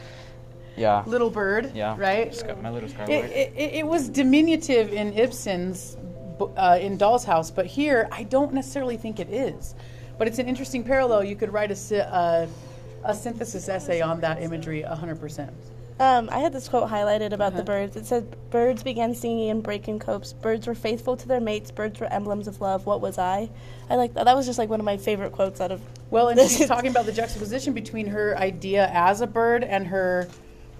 Yeah. Little bird, yeah. Right? Scar- my little scarlet. It, it, it was diminutive in Ibsen's, uh, in Doll's House, but here I don't necessarily think it is. But it's an interesting parallel. You could write a, si- uh, a synthesis essay on that imagery one hundred percent. Um, I had this quote highlighted about uh-huh. the birds. It said, "Birds began singing and breaking copes. Birds were faithful to their mates. Birds were emblems of love. What was I?" I like that. That was just like one of my favorite quotes out of. Well, and she's talking about the juxtaposition between her idea as a bird and her.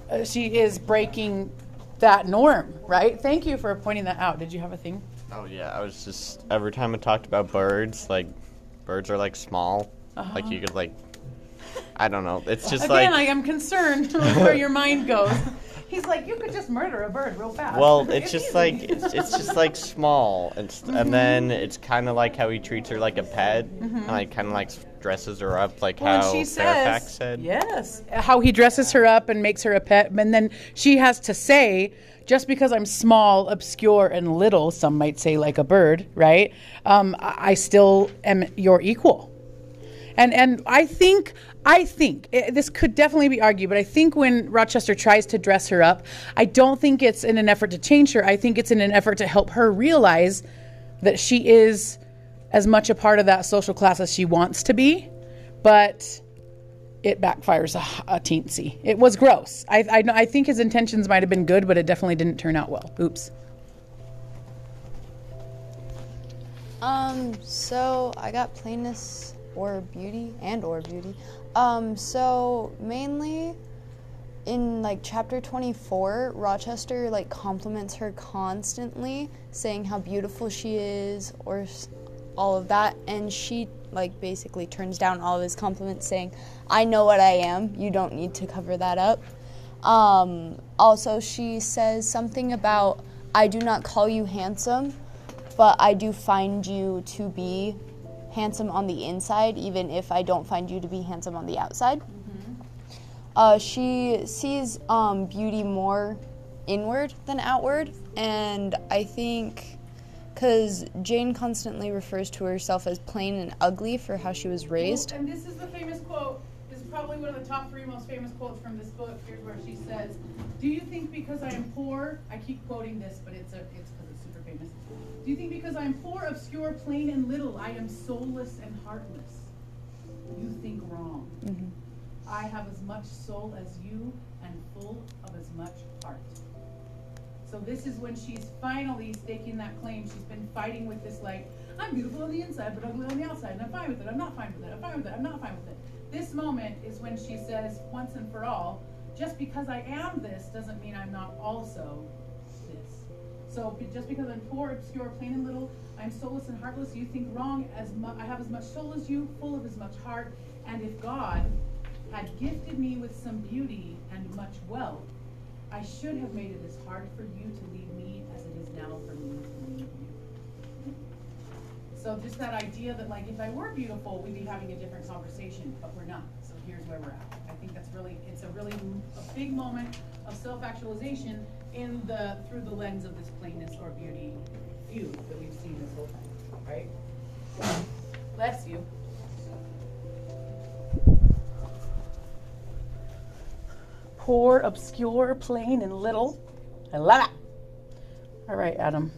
Uh, she is breaking that norm, right? Thank you for pointing that out. Did you have a thing? Oh, yeah. I was just, every time I talked about birds, like, birds are, like, small. Uh-huh. Like, you could, like, I don't know. It's just, Again, like... Again, I am concerned where your mind goes. He's like, you could just murder a bird real fast. Well, it's, it's just, easy. like, it's, it's just, like, small. It's, mm-hmm. And then it's kind of like how he treats her like a pet. Mm-hmm. And, like, kind of, like... dresses her up like well, how she Fairfax says, said. Yes, how he dresses her up and makes her a pet. And then she has to say, just because I'm small, obscure, and little, some might say like a bird, right? Um, I still am your equal. And and I think, I think, it, this could definitely be argued, but I think when Rochester tries to dress her up, I don't think it's in an effort to change her. I think it's in an effort to help her realize that she is... as much a part of that social class as she wants to be, but it backfires a, a teensy. It was gross. I, I I think his intentions might have been good, but it definitely didn't turn out well. Oops. Um. So I got plainness or beauty and or beauty. Um. So mainly, in like chapter twenty-four, Rochester like compliments her constantly, saying how beautiful she is or. all of that, and she like basically turns down all of his compliments, saying, "I know what I am. You don't need to cover that up." Um, also, she says something about, "I do not call you handsome, but I do find you to be handsome on the inside, even if I don't find you to be handsome on the outside." Mm-hmm. Uh, she sees um, beauty more inward than outward, and I think. Because Jane constantly refers to herself as plain and ugly for how she was raised. And this is the famous quote. This is probably one of the top three most famous quotes from this book. Here's where she says, "Do you think because I am poor," I keep quoting this, but it's a, it's because it's super famous. "Do you think because I am poor, obscure, plain, and little, I am soulless and heartless? You think wrong. Mm-hmm. I have as much soul as you and full of as much heart." So this is when she's finally staking that claim. She's been fighting with this, like, I'm beautiful on the inside, but ugly on the outside, and I'm fine with it, I'm not fine with it, I'm fine with it, I'm not fine with it. This moment is when she says, once and for all, just because I am this doesn't mean I'm not also this. So just because I'm poor, obscure, plain and little, I'm soulless and heartless, you think wrong, as mu- I have as much soul as you, full of as much heart, and if God had gifted me with some beauty and much wealth, I should have made it as hard for you to leave me as it is now for me to leave you. So just that idea that, like, if I were beautiful, we'd be having a different conversation, but we're not. So here's where we're at. I think that's really, it's a really a big moment of self-actualization in the, through the lens of this plainness or beauty view that we've seen this whole time, right? Bless you. Poor, obscure, plain, and little. I love it. All right, Adam.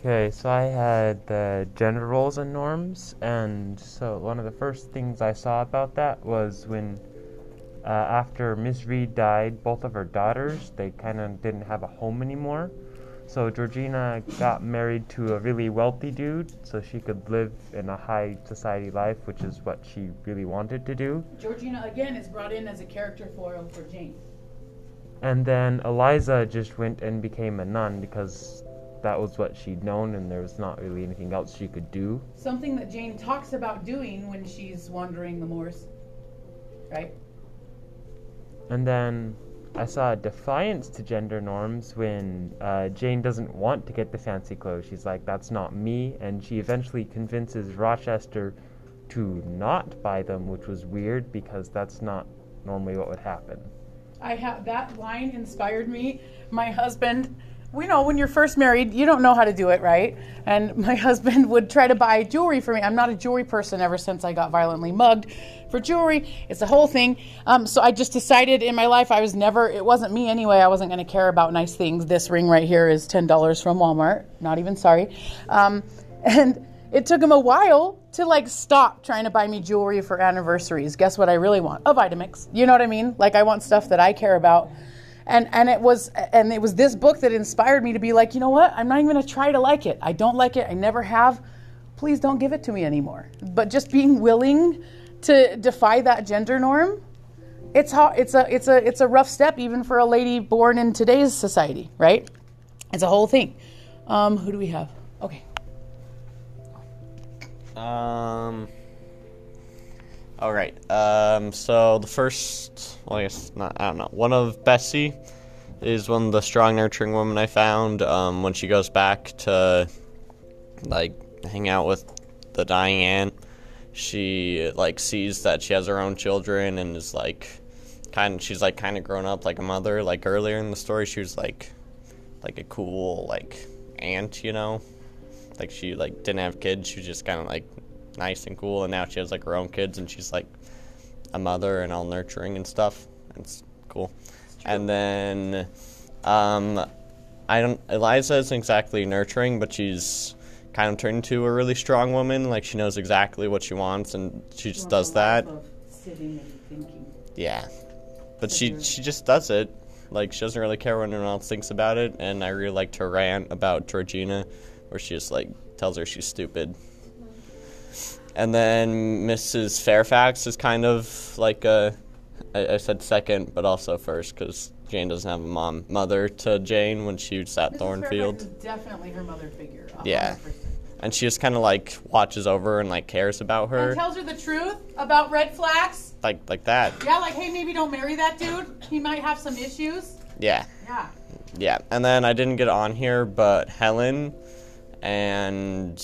Okay, so I had the gender roles and norms, and so one of the first things I saw about that was when, uh, after Miss Reed died, both of her daughters, they kind of didn't have a home anymore. So Georgina got married to a really wealthy dude so she could live in a high society life, which is what she really wanted to do. Georgina, again, is brought in as a character foil for Jane. And then Eliza just went and became a nun because that was what she'd known and there was not really anything else she could do. Something that Jane talks about doing when she's wandering the moors, right? And then I saw a defiance to gender norms when uh, Jane doesn't want to get the fancy clothes. She's like, that's not me, and she eventually convinces Rochester to not buy them, which was weird because that's not normally what would happen. I have that line inspired me. My husband, we know when you're first married, you don't know how to do it, right? And my husband would try to buy jewelry for me. I'm not a jewelry person ever since I got violently mugged for jewelry. It's a whole thing. Um, so I just decided in my life I was never, it wasn't me anyway. I wasn't going to care about nice things. This ring right here is ten dollars from Walmart. Not even sorry. Um, and it took him a while to like stop trying to buy me jewelry for anniversaries. Guess what I really want? A Vitamix. You know what I mean? Like I want stuff that I care about. And and it was and it was this book that inspired me to be like, you know what? I'm not even going to try to like it. I don't like it. I never have. Please don't give it to me anymore. But just being willing to defy that gender norm, it's hard, it's a it's a it's a rough step even for a lady born in today's society, right? It's a whole thing. Um, who do we have? Okay. Um. All right, um, so the first, well, I guess, not, I don't know, one of Bessie is one of the strong, nurturing women I found um, when she goes back to, like, hang out with the dying aunt. She, like, sees that she has her own children and is, like, kind of, she's, like, kind of grown up like a mother. Like, earlier in the story, she was, like, like a cool, like, aunt, you know? Like, she, like, didn't have kids. She was just kind of, like, nice and cool, and now she has like her own kids and she's like a mother and all nurturing and stuff. It's cool. It's and then um I don't Eliza isn't exactly nurturing, but she's kind of turned into a really strong woman. Like she knows exactly what she wants and she just does that. Sitting and thinking. Yeah. But so she she just does it. Like she doesn't really care what anyone else thinks about it, and I really liked her rant about Georgina where she just like tells her she's stupid. And then Missus Fairfax is kind of like a, I, I said second, but also first, because Jane doesn't have a mom, mother to Jane when she was at Missus Thornfield. Fairfax is definitely her mother figure. one hundred percent. Yeah. And she just kind of like watches over and like cares about her. And tells her the truth about red flags. Like, like that. Yeah, like, hey, maybe don't marry that dude. He might have some issues. Yeah. Yeah. Yeah. And then I didn't get on here, but Helen and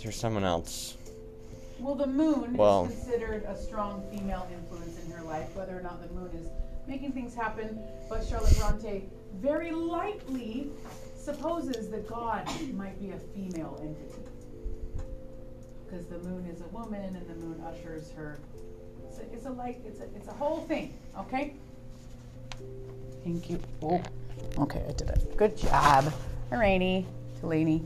there's someone else. Well, the moon well, is considered a strong female influence in her life, whether or not the moon is making things happen. But Charlotte Bronte very lightly supposes that God might be a female entity. Because the moon is a woman and the moon ushers her. It's a, it's a, light, it's a, it's a whole thing, okay? Thank you. Oh, okay, I did it. Good job. Rainey, Delaney.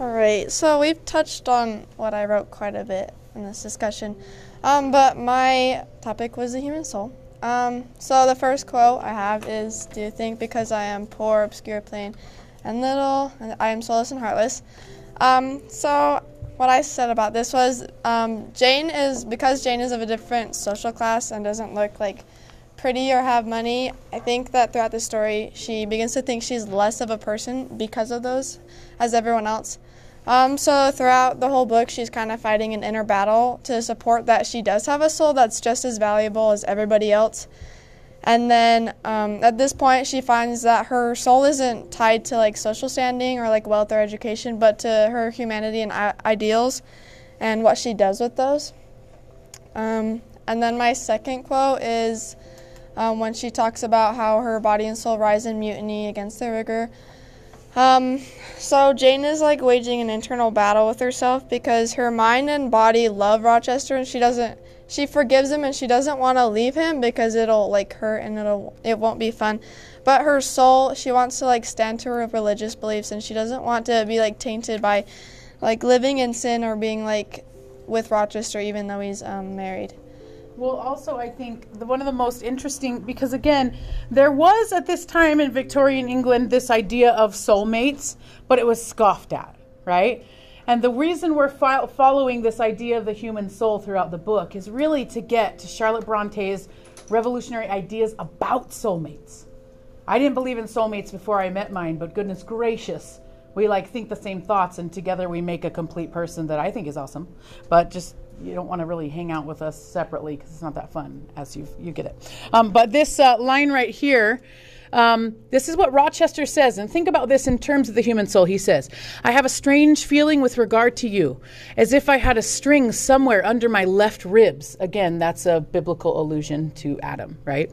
All right, so we've touched on what I wrote quite a bit in this discussion, um, but my topic was the human soul. Um, so the first quote I have is, do you think because I am poor, obscure, plain, and little, and I am soulless and heartless? Um, so what I said about this was um, Jane is, because Jane is of a different social class and doesn't look like pretty or have money, I think that throughout the story she begins to think she's less of a person because of those as everyone else. Um, so throughout the whole book, she's kind of fighting an inner battle to support that she does have a soul that's just as valuable as everybody else. And then um, at this point, she finds that her soul isn't tied to like social standing or like wealth or education, but to her humanity and I- ideals and what she does with those. Um, and then my second quote is um, when she talks about how her body and soul rise in mutiny against the rigor. Um, so Jane is like waging an internal battle with herself because her mind and body love Rochester and she doesn't, she forgives him and she doesn't want to leave him because it'll like hurt and it'll, it won't be fun. But her soul, she wants to like stand to her religious beliefs and she doesn't want to be like tainted by like living in sin or being like with Rochester even though he's um, married. Well, also, I think the, one of the most interesting, because again, there was at this time in Victorian England this idea of soulmates, but it was scoffed at, right? And the reason we're fo- following this idea of the human soul throughout the book is really to get to Charlotte Bronte's revolutionary ideas about soulmates. I didn't believe in soulmates before I met mine, but goodness gracious, we like think the same thoughts and together we make a complete person that I think is awesome, but just you don't want to really hang out with us separately because it's not that fun, as you you get it. Um, but this uh, line right here, um, this is what Rochester says. And think about this in terms of the human soul. He says, I have a strange feeling with regard to you, as if I had a string somewhere under my left ribs. Again, that's a biblical allusion to Adam, right?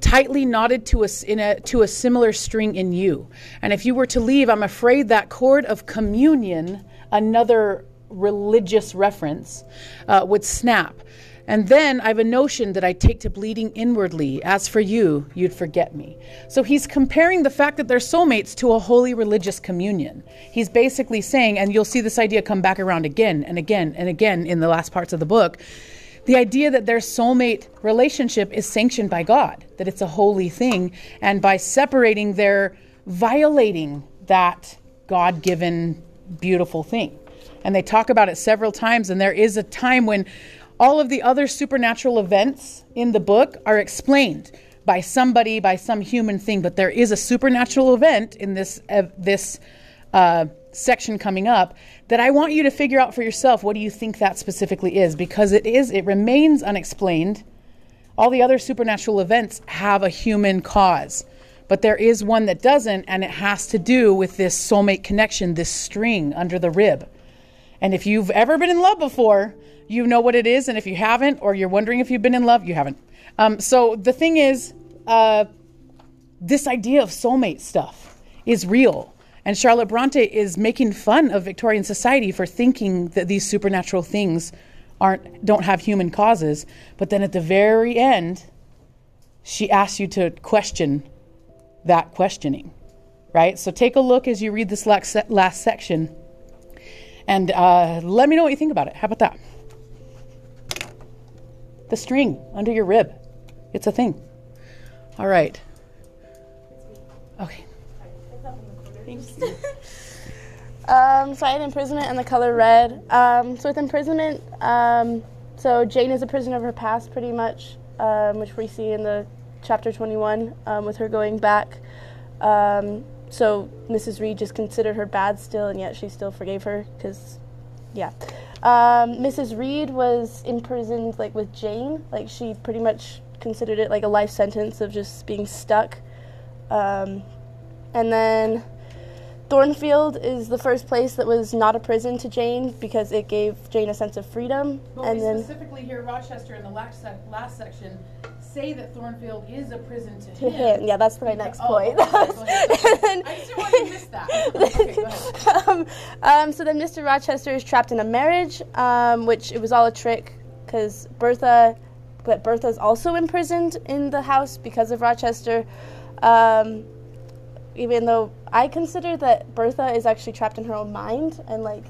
Tightly knotted to a, in a, to a similar string in you. And if you were to leave, I'm afraid that cord of communion, another religious reference, uh, would snap. And then I've a notion that I take to bleeding inwardly. As for you, you'd forget me. So he's comparing the fact that they're soulmates to a holy religious communion. He's basically saying, and you'll see this idea come back around again and again and again in the last parts of the book, the idea that their soulmate relationship is sanctioned by God, that it's a holy thing, and by separating, they're violating that God-given beautiful thing. And they talk about it several times, and there is a time when all of the other supernatural events in the book are explained by somebody, by some human thing, but there is a supernatural event in this uh, this uh, section coming up that I want you to figure out for yourself. What do you think that specifically is? Because it is, it remains unexplained. All the other supernatural events have a human cause, but there is one that doesn't, and it has to do with this soulmate connection, this string under the rib. And if you've ever been in love before, you know what it is. And if you haven't, or you're wondering if you've been in love, you haven't. Um, so the thing is, uh, this idea of soulmate stuff is real. And Charlotte Bronte is making fun of Victorian society for thinking that these supernatural things aren't don't have human causes. But then at the very end, she asks you to question that questioning, right? So take a look as you read this last, last section, and uh, let me know what you think about it. How about that? The string under your rib. It's a thing. All right. Okay. Thank you. um, so I had imprisonment and the color red. Um, so with imprisonment, um, so Jane is a prisoner of her past, pretty much, um, which we see in the chapter twenty-one um, with her going back. Um, so Missus Reed just considered her bad still, and yet she still forgave her because, yeah. Um, Missus Reed was imprisoned like with Jane. Like she pretty much considered it like a life sentence of just being stuck. Um, and then Thornfield is the first place that was not a prison to Jane because it gave Jane a sense of freedom. But and we then specifically hear Rochester in the last, sec- last section say that Thornfield is a prison to, to him. him. Yeah, that's my next oh, point. Okay, then, I just didn't want to miss that. Okay, go ahead. Um, um, so then Mister Rochester is trapped in a marriage, um, which it was all a trick because Bertha, but Bertha's also imprisoned in the house because of Rochester. Um, even though I consider that Bertha is actually trapped in her own mind, and like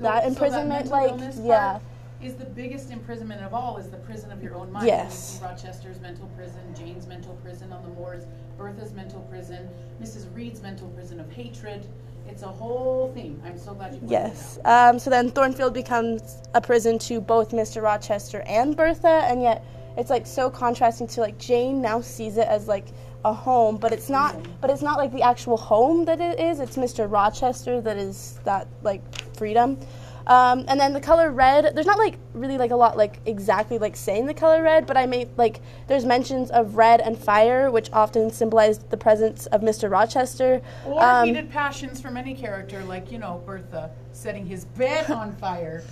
that so imprisonment, that like yeah, part is the biggest imprisonment of all. Is the prison of your own mind? Yes. Rochester's mental prison, Jane's mental prison on the moors, Bertha's mental prison, Missus Reed's mental prison of hatred. It's a whole thing. I'm so glad you pointed yes. it out. Um, so then Thornfield becomes a prison to both Mister Rochester and Bertha, and yet it's like so contrasting to like Jane now sees it as like a home, but it's not. But it's not like the actual home that it is. It's Mister Rochester that is that like freedom, um, and then the color red. There's not like really like a lot like exactly like saying the color red, but I made like there's mentions of red and fire, which often symbolized the presence of Mister Rochester. Or um, heated passions from any character, like you know Bertha setting his bed on fire.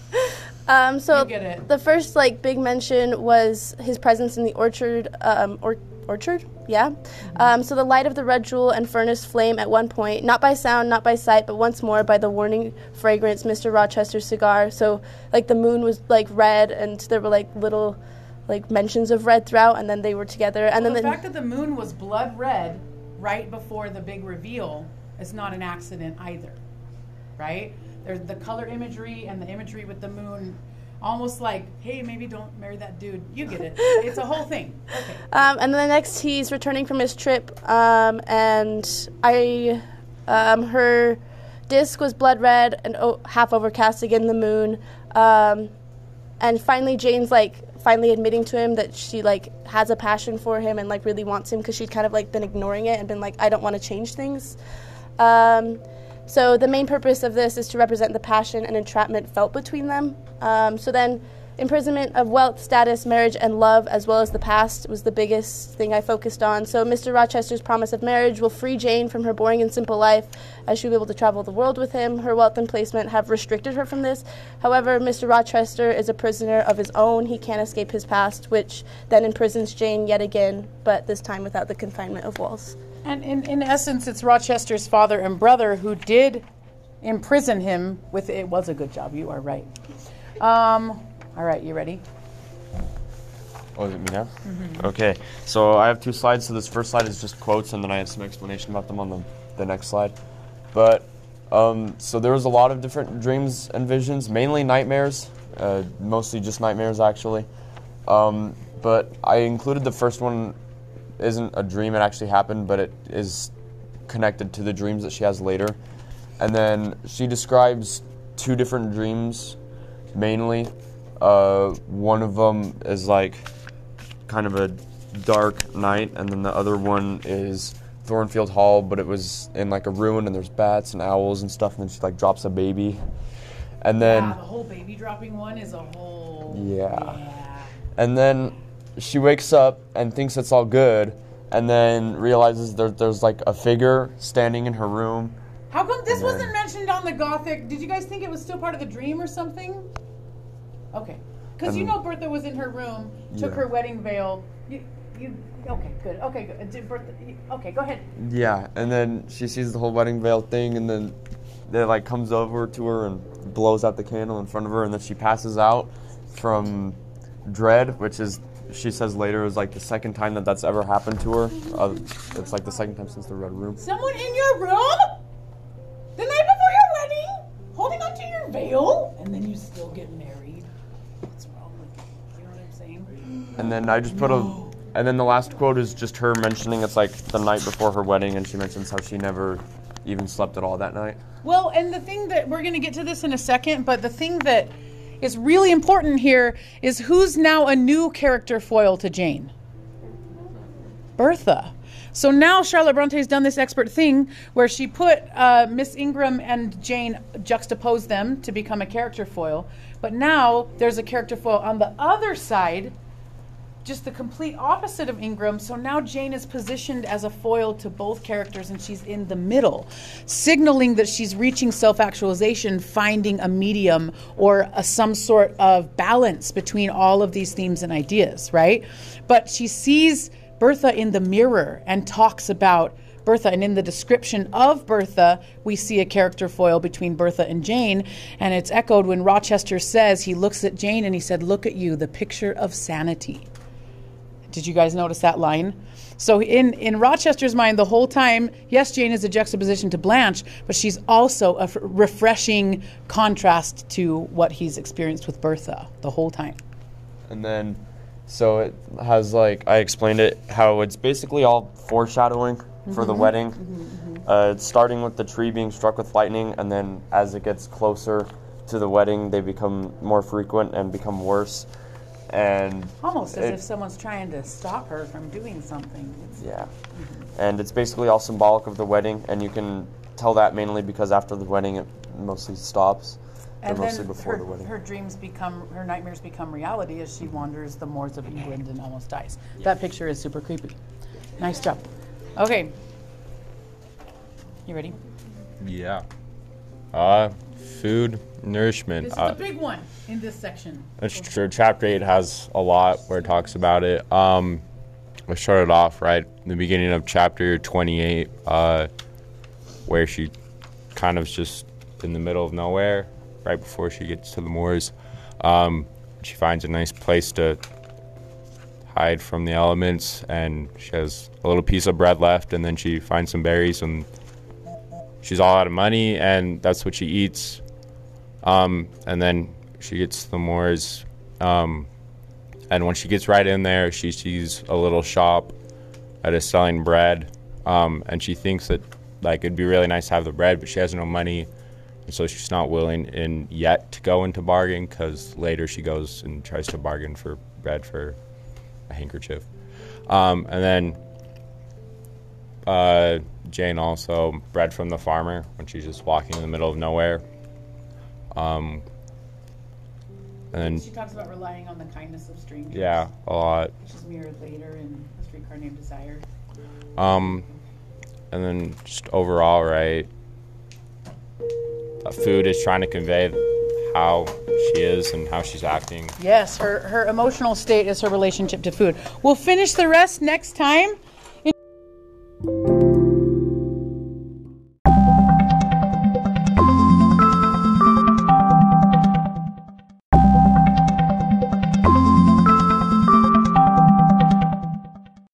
Um, so you get it. The first like big mention was his presence in the orchard. Um, or. Orchard? Yeah. Um, so the light of the red jewel and furnace flame at one point, not by sound, not by sight, but once more by the warning fragrance, Mister Rochester's cigar. So like the moon was like red, and there were like little like mentions of red throughout, and then they were together. And well, then the fact that the moon was blood red right before the big reveal is not an accident either, right? There's the color imagery and the imagery with the moon. Almost like, hey, maybe don't marry that dude. You get it. It's a whole thing. Okay. Um, and then next, he's returning from his trip, um, and I, um, her disc was blood red and oh, half overcast again the moon. Um, and finally, Jane's like finally admitting to him that she like has a passion for him and like really wants him because she'd kind of like been ignoring it and been like, I don't want to change things. Um, So the main purpose of this is to represent the passion and entrapment felt between them. Um, so then imprisonment of wealth, status, marriage, and love, as well as the past, was the biggest thing I focused on. So Mister Rochester's promise of marriage will free Jane from her boring and simple life, as she'll be able to travel the world with him. Her wealth and placement have restricted her from this. However, Mister Rochester is a prisoner of his own. He can't escape his past, which then imprisons Jane yet again, but this time without the confinement of walls. And in, in essence, it's Rochester's father and brother who did imprison him with, it was a good job, you are right. Um, all right, you ready? Oh, is it me now? Mm-hmm. Okay, so I have two slides. So this first slide is just quotes, and then I have some explanation about them on the, the next slide. But, um, so there was a lot of different dreams and visions, mainly nightmares, uh, mostly just nightmares, actually. Um, but I included the first one. Isn't a dream, it actually happened, but it is connected to the dreams that she has later. And then she describes two different dreams, mainly. Uh, one of them is like kind of a dark night, and then the other one is Thornfield Hall, but it was in like a ruin, and there's bats and owls and stuff, and then she like drops a baby. And then yeah, the whole baby dropping one is a whole... Yeah. yeah. And then she wakes up and thinks it's all good, and then realizes there, there's like a figure standing in her room. How come this wasn't mentioned on the Gothic? Did you guys think it was still part of the dream or something? Okay. Because you know Bertha was in her room, took yeah. her wedding veil. You, you, okay, good. Okay, good. Did Bertha, okay, go ahead. Yeah, and then she sees the whole wedding veil thing, and then it like comes over to her and blows out the candle in front of her, and then she passes out from dread, which is... She says later it was like the second time that that's ever happened to her. Uh, it's like the second time since the Red Room. Someone in your room? The night before your wedding? Holding onto your veil? And then you still get married. What's wrong with you? You know what I'm saying? And then I just put no. a... And then the last quote is just her mentioning it's like the night before her wedding, and she mentions how she never even slept at all that night. Well, and the thing that... We're going to get to this in a second, but the thing that... It's really important here is who's now a new character foil to Jane? Bertha. So now Charlotte Bronte's done this expert thing where she put uh, Miss Ingram and Jane, juxtaposed them to become a character foil. But now there's a character foil on the other side, just the complete opposite of Ingram. So now Jane is positioned as a foil to both characters, and she's in the middle, signaling that she's reaching self-actualization, finding a medium or a, some sort of balance between all of these themes and ideas, right? But she sees Bertha in the mirror and talks about Bertha, and in the description of Bertha, we see a character foil between Bertha and Jane, and it's echoed when Rochester says he looks at Jane and he said, "Look at you, the picture of sanity." Did you guys notice that line? So in, in Rochester's mind the whole time, yes, Jane is a juxtaposition to Blanche, but she's also a f- refreshing contrast to what he's experienced with Bertha the whole time. And then, so it has like, I explained it, how it's basically all foreshadowing mm-hmm. for the wedding. Mm-hmm, mm-hmm. Uh, it's starting with the tree being struck with lightning, and then as it gets closer to the wedding, they become more frequent and become worse. And almost as it, if someone's trying to stop her from doing something. It's, yeah. Mm-hmm. And it's basically all symbolic of the wedding, and you can tell that mainly because after the wedding it mostly stops. And then mostly before her, the wedding. her dreams become, her nightmares become reality as she wanders the moors of England and almost dies. Yeah. That picture is super creepy. Nice job. Okay. You ready? Yeah. Uh, food, nourishment. This is uh, the big one in this section. That's true. Chapter eight has a lot where it talks about it. Um, I started off right in the beginning of chapter twenty-eight, uh, where she kind of just in the middle of nowhere, right before she gets to the moors. Um, she finds a nice place to hide from the elements, and she has a little piece of bread left, and then she finds some berries, and she's all out of money, and that's what she eats. Um, and then she gets to the moors, um, and when she gets right in there, she sees a little shop that is selling bread, um, and she thinks that like it'd be really nice to have the bread, but she has no money, and so she's not willing in yet to go into bargain, because later she goes and tries to bargain for bread for a handkerchief. Um, and then uh, Jane also, bread from the farmer, when she's just walking in the middle of nowhere. Um, And she talks about relying on the kindness of strangers. Yeah, a lot. Which is mirrored later in A Streetcar Named Desire. Um, and then just overall, right, uh, food is trying to convey how she is and how she's acting. Yes, her, her emotional state is her relationship to food. We'll finish the rest next time.